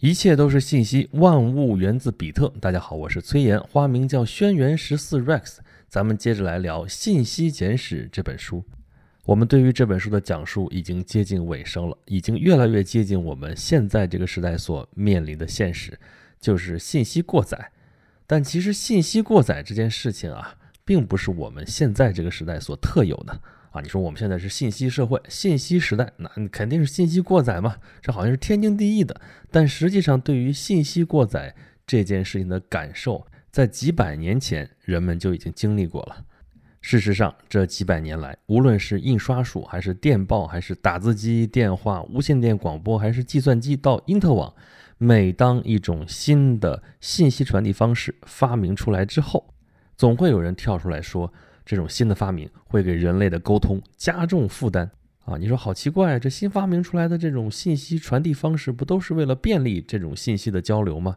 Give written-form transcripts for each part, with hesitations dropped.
一切都是信息，万物源自比特。大家好，我是崔岩，花名叫轩辕14 Rex。咱们接着来聊《信息简史》这本书。我们对于这本书的讲述已经接近尾声了，已经越来越接近我们现在这个时代所面临的现实，就是信息过载。但其实信息过载这件事情啊，并不是我们现在这个时代所特有的啊。你说我们现在是信息社会、信息时代，那肯定是信息过载嘛，这好像是天经地义的。但实际上，对于信息过载这件事情的感受，在几百年前人们就已经经历过了。事实上，这几百年来，无论是印刷术，还是电报，还是打字机、电话、无线电广播，还是计算机到因特网，每当一种新的信息传递方式发明出来之后，总会有人跳出来说，这种新的发明会给人类的沟通加重负担啊！你说好奇怪，这新发明出来的这种信息传递方式不都是为了便利这种信息的交流吗？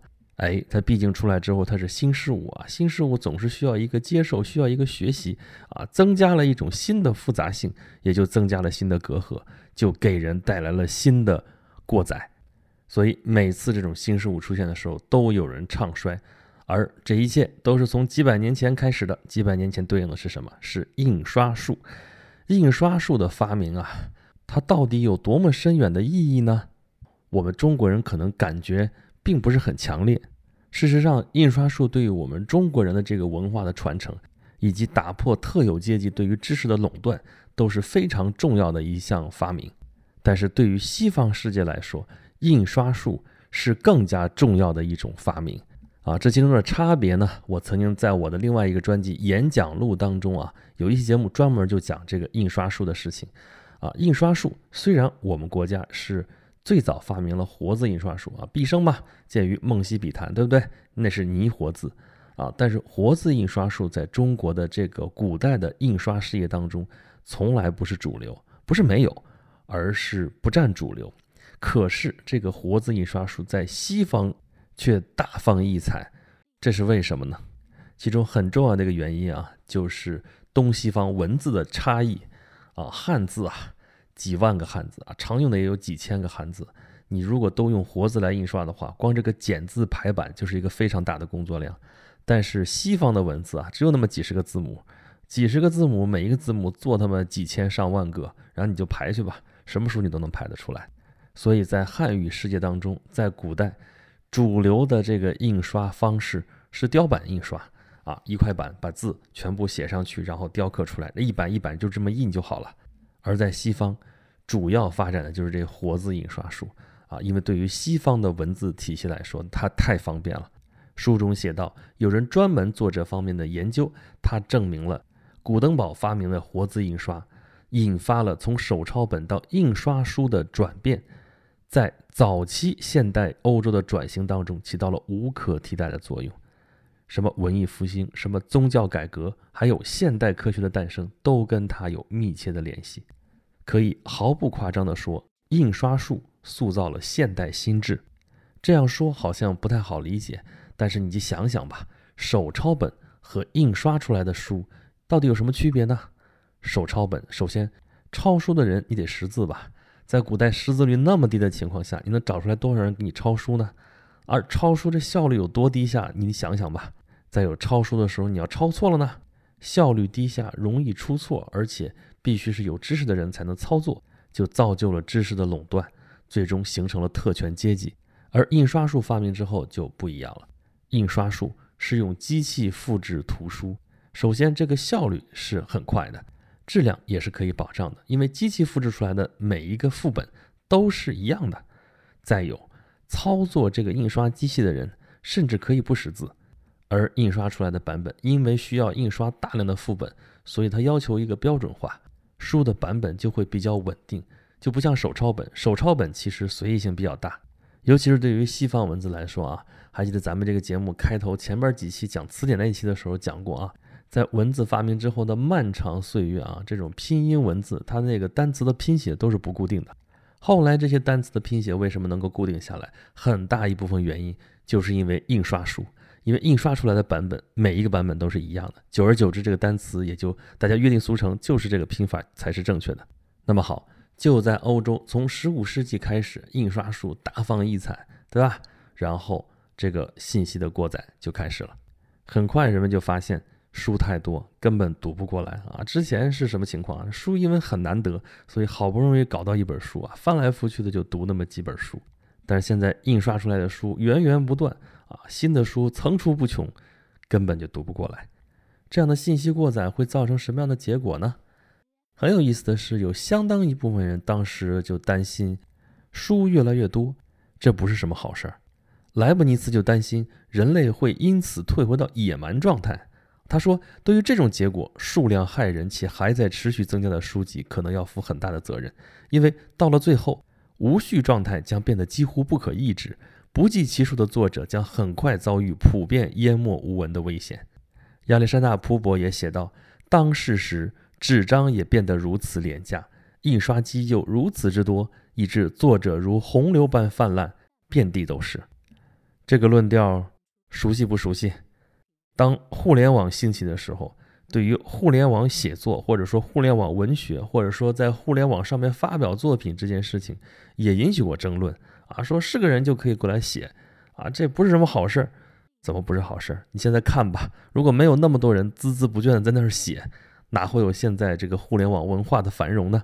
它毕竟出来之后它是新事物啊，新事物总是需要一个接受，需要一个学习啊，增加了一种新的复杂性，也就增加了新的隔阂，就给人带来了新的过载。所以每次这种新事物出现的时候，都有人唱衰。而这一切都是从几百年前开始的。几百年前对应的是什么？是印刷术。印刷术的发明啊，它到底有多么深远的意义呢？我们中国人可能感觉并不是很强烈。事实上，印刷术对于我们中国人的这个文化的传承，以及打破特有阶级对于知识的垄断，都是非常重要的一项发明。但是对于西方世界来说，印刷术是更加重要的一种发明。这其中的差别呢，我曾经在我的另外一个专辑《演讲录》当中啊，有一期节目专门就讲这个印刷术的事情。印刷术虽然我们国家是最早发明了活字印刷术啊，毕生嘛，介于梦溪笔谈，对不对？那是泥活字啊，但是活字印刷术在中国的这个古代的印刷事业当中，从来不是主流，不是没有，而是不占主流。可是这个活字印刷术在西方却大放异彩，这是为什么呢？其中很重要的一个原因啊，就是东西方文字的差异啊。汉字啊，几万个汉字啊，常用的也有几千个汉字。你如果都用活字来印刷的话，光这个简字排版就是一个非常大的工作量。但是西方的文字啊，只有那么几十个字母，几十个字母，每一个字母做他们几千上万个，然后你就排去吧，什么书你都能排得出来。所以在汉语世界当中，在古代主流的这个印刷方式是雕版印刷啊，一块板把字全部写上去，然后雕刻出来，一版一版就这么印就好了。而在西方，主要发展的就是这个活字印刷术啊，因为对于西方的文字体系来说，它太方便了。书中写道，有人专门做这方面的研究，他证明了古登堡发明的活字印刷引发了从手抄本到印刷书的转变，在早期现代欧洲的转型当中起到了无可替代的作用。什么文艺复兴，什么宗教改革，还有现代科学的诞生，都跟它有密切的联系。可以毫不夸张地说，印刷术塑造了现代心智。这样说好像不太好理解，但是你就想想吧，手抄本和印刷出来的书到底有什么区别呢？手抄本，首先抄书的人你得识字吧，在古代识字率那么低的情况下，你能找出来多少人给你抄书呢？而抄书这效率有多低下，你想想吧。在有抄书的时候，你要抄错了呢，效率低下，容易出错，而且必须是有知识的人才能操作，就造就了知识的垄断，最终形成了特权阶级。而印刷术发明之后就不一样了，印刷术是用机器复制图书，首先这个效率是很快的，质量也是可以保障的，因为机器复制出来的每一个副本都是一样的。再有，操作这个印刷机器的人甚至可以不识字，而印刷出来的版本因为需要印刷大量的副本，所以它要求一个标准化，书的版本就会比较稳定，就不像手抄本。手抄本其实随意性比较大，尤其是对于西方文字来说啊。还记得咱们这个节目开头前边几期讲词典那一期的时候讲过啊，在文字发明之后的漫长岁月啊，这种拼音文字它那个单词的拼写都是不固定的。后来这些单词的拼写为什么能够固定下来，很大一部分原因就是因为印刷术，因为印刷出来的版本每一个版本都是一样的，久而久之这个单词也就大家约定俗成，就是这个拼法才是正确的。那么好，就在欧洲从15世纪开始，印刷术大放异彩，对吧？然后这个信息的过载就开始了。很快人们就发现书太多根本读不过来啊！之前是什么情况啊？书因为很难得，所以好不容易搞到一本书啊，翻来覆去的就读那么几本书。但是现在印刷出来的书源源不断啊，新的书层出不穷，根本就读不过来。这样的信息过载会造成什么样的结果呢？很有意思的是，有相当一部分人当时就担心书越来越多，这不是什么好事儿。莱布尼茨就担心人类会因此退回到野蛮状态。他说，对于这种结果，数量害人且还在持续增加的书籍可能要负很大的责任，因为到了最后，无序状态将变得几乎不可抑制，不计其数的作者将很快遭遇普遍淹没无闻的危险。亚历山大·蒲伯也写道，当世时纸张也变得如此廉价，印刷机又如此之多，以致作者如洪流般泛滥，遍地都是。这个论调熟悉不熟悉？当互联网兴起的时候，对于互联网写作或者说互联网文学或者说在互联网上面发表作品这件事情也引起过争论啊，说是个人就可以过来写啊，这不是什么好事。怎么不是好事？你现在看吧，如果没有那么多人孜孜不倦的在那儿写，哪会有现在这个互联网文化的繁荣呢？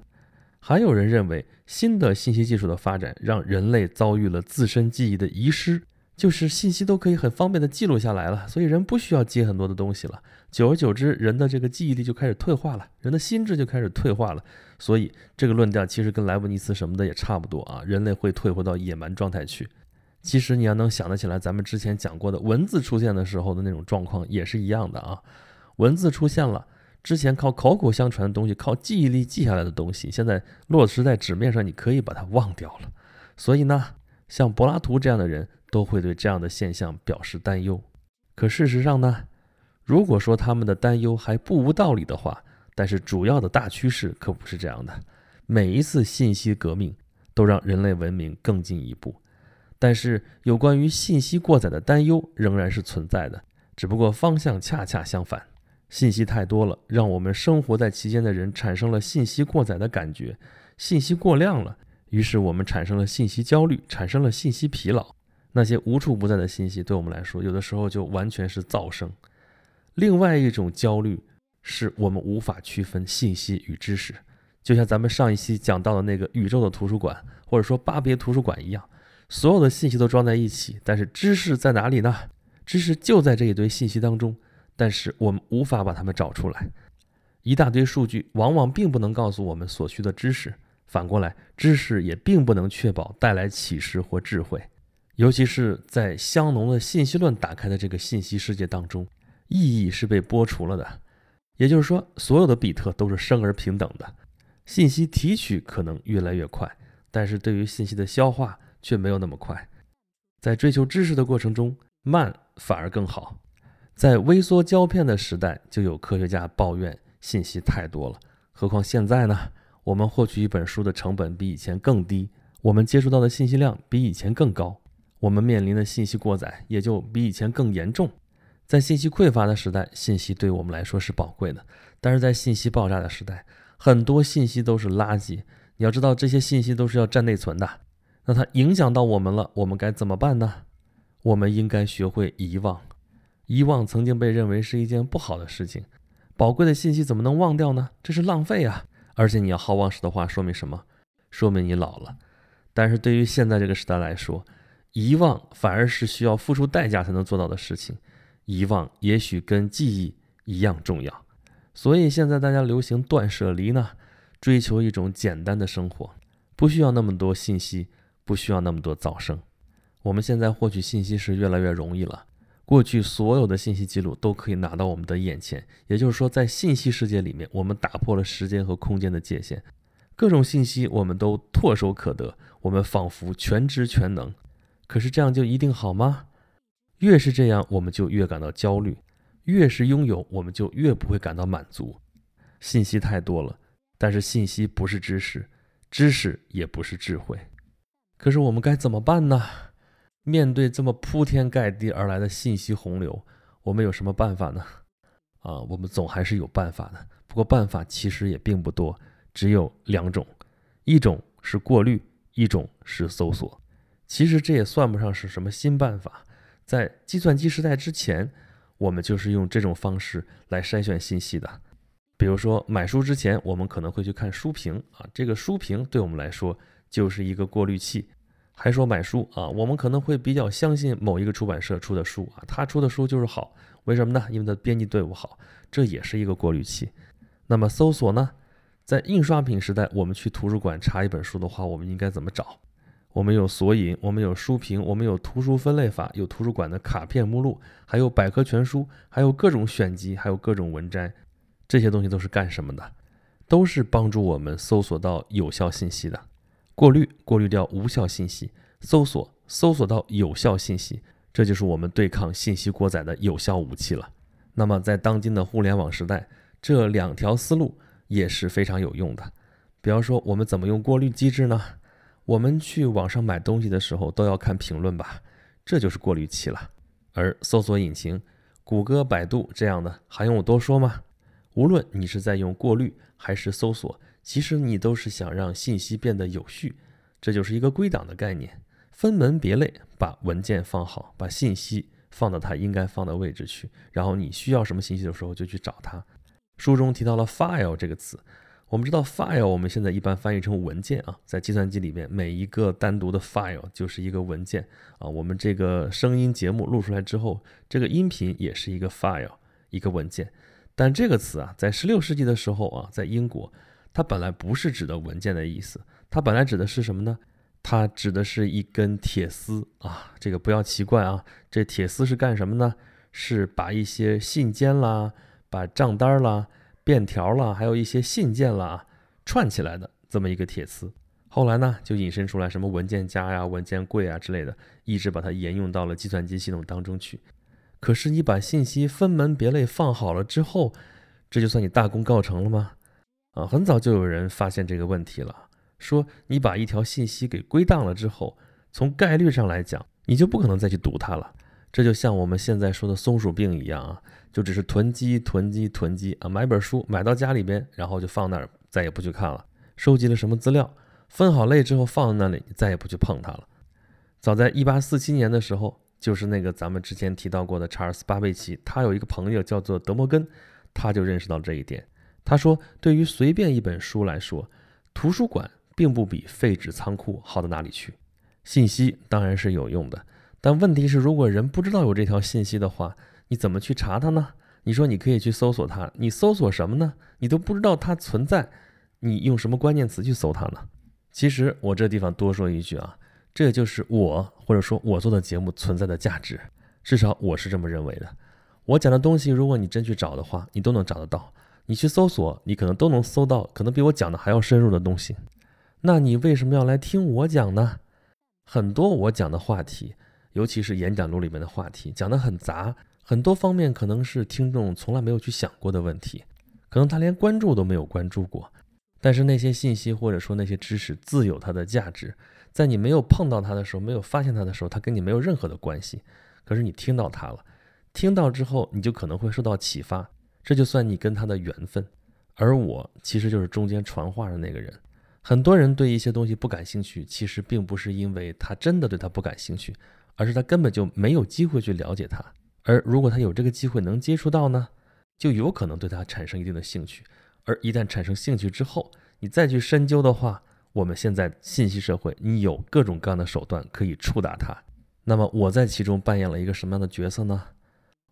还有人认为，新的信息技术的发展让人类遭遇了自身记忆的遗失，就是信息都可以很方便的记录下来了，所以人不需要记很多的东西了。久而久之，人的这个记忆力就开始退化了，人的心智就开始退化了。所以这个论调其实跟莱布尼茨什么的也差不多啊，人类会退回到野蛮状态去。其实你要能想得起来，咱们之前讲过的文字出现的时候的那种状况也是一样的啊。文字出现了，之前靠口口相传的东西，靠记忆力记下来的东西，现在落实在纸面上，你可以把它忘掉了。所以呢，像柏拉图这样的人都会对这样的现象表示担忧。可事实上呢，如果说他们的担忧还不无道理的话，但是主要的大趋势可不是这样的。每一次信息革命都让人类文明更进一步，但是有关于信息过载的担忧仍然是存在的，只不过方向恰恰相反。信息太多了，让我们生活在其间的人产生了信息过载的感觉，信息过量了，于是我们产生了信息焦虑，产生了信息疲劳。那些无处不在的信息对我们来说，有的时候就完全是噪声。另外一种焦虑是我们无法区分信息与知识，就像咱们上一期讲到的那个宇宙的图书馆，或者说巴别图书馆一样，所有的信息都装在一起，但是知识在哪里呢？知识就在这一堆信息当中，但是我们无法把它们找出来。一大堆数据往往并不能告诉我们所需的知识，反过来，知识也并不能确保带来启示或智慧。尤其是在香农的信息论打开的这个信息世界当中，意义是被剥除了的，也就是说，所有的比特都是生而平等的。信息提取可能越来越快，但是对于信息的消化却没有那么快。在追求知识的过程中，慢反而更好。在微缩胶片的时代，就有科学家抱怨信息太多了，何况现在呢？我们获取一本书的成本比以前更低，我们接触到的信息量比以前更高，我们面临的信息过载也就比以前更严重。在信息匮乏的时代，信息对我们来说是宝贵的，但是在信息爆炸的时代，很多信息都是垃圾。你要知道，这些信息都是要占内存的，那它影响到我们了，我们该怎么办呢？我们应该学会遗忘。遗忘曾经被认为是一件不好的事情，宝贵的信息怎么能忘掉呢？这是浪费啊！而且你要好忘食的话，说明什么？说明你老了。但是对于现在这个时代来说，遗忘反而是需要付出代价才能做到的事情，遗忘也许跟记忆一样重要。所以现在大家流行断舍离呢，追求一种简单的生活，不需要那么多信息，不需要那么多噪声。我们现在获取信息是越来越容易了，过去所有的信息记录都可以拿到我们的眼前，也就是说，在信息世界里面，我们打破了时间和空间的界限，各种信息我们都唾手可得，我们仿佛全知全能。可是这样就一定好吗？越是这样，我们就越感到焦虑，越是拥有，我们就越不会感到满足。信息太多了，但是信息不是知识，知识也不是智慧。可是我们该怎么办呢？面对这么铺天盖地而来的信息洪流，我们有什么办法呢？我们总还是有办法的，不过办法其实也并不多，只有2种，一种是过滤，一种是搜索。其实这也算不上是什么新办法，在计算机时代之前，我们就是用这种方式来筛选信息的。比如说买书之前，我们可能会去看书评啊，这个书评对我们来说就是一个过滤器。还说买书啊，我们可能会比较相信某一个出版社出的书啊，他出的书就是好，为什么呢？因为他的编辑队伍好，这也是一个过滤器。那么搜索呢？在印刷品时代，我们去图书馆查一本书的话，我们应该怎么找？我们有索引，我们有书评，我们有图书分类法，有图书馆的卡片目录，还有百科全书，还有各种选集，还有各种文摘。这些东西都是干什么的？都是帮助我们搜索到有效信息的。过滤掉无效信息，搜索到有效信息，这就是我们对抗信息过载的有效武器了。那么在当今的互联网时代，这两条思路也是非常有用的。比方说我们怎么用过滤机制呢？我们去网上买东西的时候都要看评论吧，这就是过滤器了。而搜索引擎谷歌、百度这样的还用我多说吗？无论你是在用过滤还是搜索，其实你都是想让信息变得有序，这就是一个归档的概念，分门别类，把文件放好，把信息放到它应该放的位置去，然后你需要什么信息的时候就去找它。书中提到了 file 这个词，我们知道 file 我们现在一般翻译成文件啊，在计算机里面每一个单独的 file 就是一个文件啊，我们这个声音节目录出来之后，这个音频也是一个 file， 一个文件。但这个词啊，在16世纪的时候啊，在英国它本来不是指的文件的意思，它本来指的是什么呢？它指的是一根铁丝啊，这个不要奇怪啊，这铁丝是干什么呢？是把一些信笺啦、把账单啦、便条啦，还有一些信件啦串起来的这么一个铁丝。后来呢，就引申出来什么文件夹呀、文件柜啊之类的，一直把它沿用到了计算机系统当中去。可是你把信息分门别类放好了之后，这就算你大功告成了吗？啊，很早就有人发现这个问题了，说你把一条信息给归档了之后，从概率上来讲，你就不可能再去读它了。这就像我们现在说的松鼠病一样啊，就只是囤积啊，买本书买到家里边，然后就放那儿，再也不去看了。收集了什么资料，分好类之后放在那里，再也不去碰它了。早在1847年的时候，就是那个咱们之前提到过的查尔斯·巴贝奇，他有一个朋友叫做德摩根，他就认识到这一点。他说，对于随便一本书来说，图书馆并不比废纸仓库好到哪里去。信息当然是有用的，但问题是，如果人不知道有这条信息的话，你怎么去查它呢？你说你可以去搜索它，你搜索什么呢？你都不知道它存在，你用什么关键词去搜它呢？其实我这地方多说一句啊，这就是我或者说我做的节目存在的价值，至少我是这么认为的。我讲的东西，如果你真去找的话，你都能找得到。你去搜索，你可能都能搜到可能比我讲的还要深入的东西。那你为什么要来听我讲呢？很多我讲的话题，尤其是演讲录里面的话题，讲得很杂，很多方面可能是听众从来没有去想过的问题，可能他连关注都没有关注过。但是那些信息或者说那些知识自有它的价值，在你没有碰到它的时候，没有发现它的时候，它跟你没有任何的关系。可是你听到它了，听到之后你就可能会受到启发，这就算你跟他的缘分。而我其实就是中间传话的那个人。很多人对一些东西不感兴趣，其实并不是因为他真的对他不感兴趣，而是他根本就没有机会去了解他。而如果他有这个机会能接触到呢，就有可能对他产生一定的兴趣。而一旦产生兴趣之后，你再去深究的话，我们现在信息社会，你有各种各样的手段可以触达他。那么我在其中扮演了一个什么样的角色呢？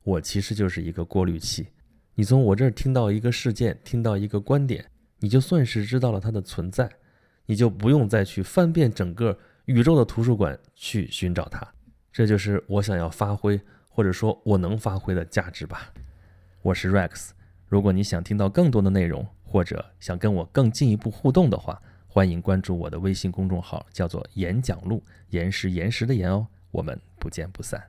我其实就是一个过滤器。你从我这儿听到一个事件，听到一个观点，你就算是知道了它的存在，你就不用再去翻遍整个宇宙的图书馆去寻找它。这就是我想要发挥，或者说我能发挥的价值吧。我是 Rex， 如果你想听到更多的内容，或者想跟我更进一步互动的话，欢迎关注我的微信公众号，叫做演讲录，岩石岩石的岩哦，我们不见不散。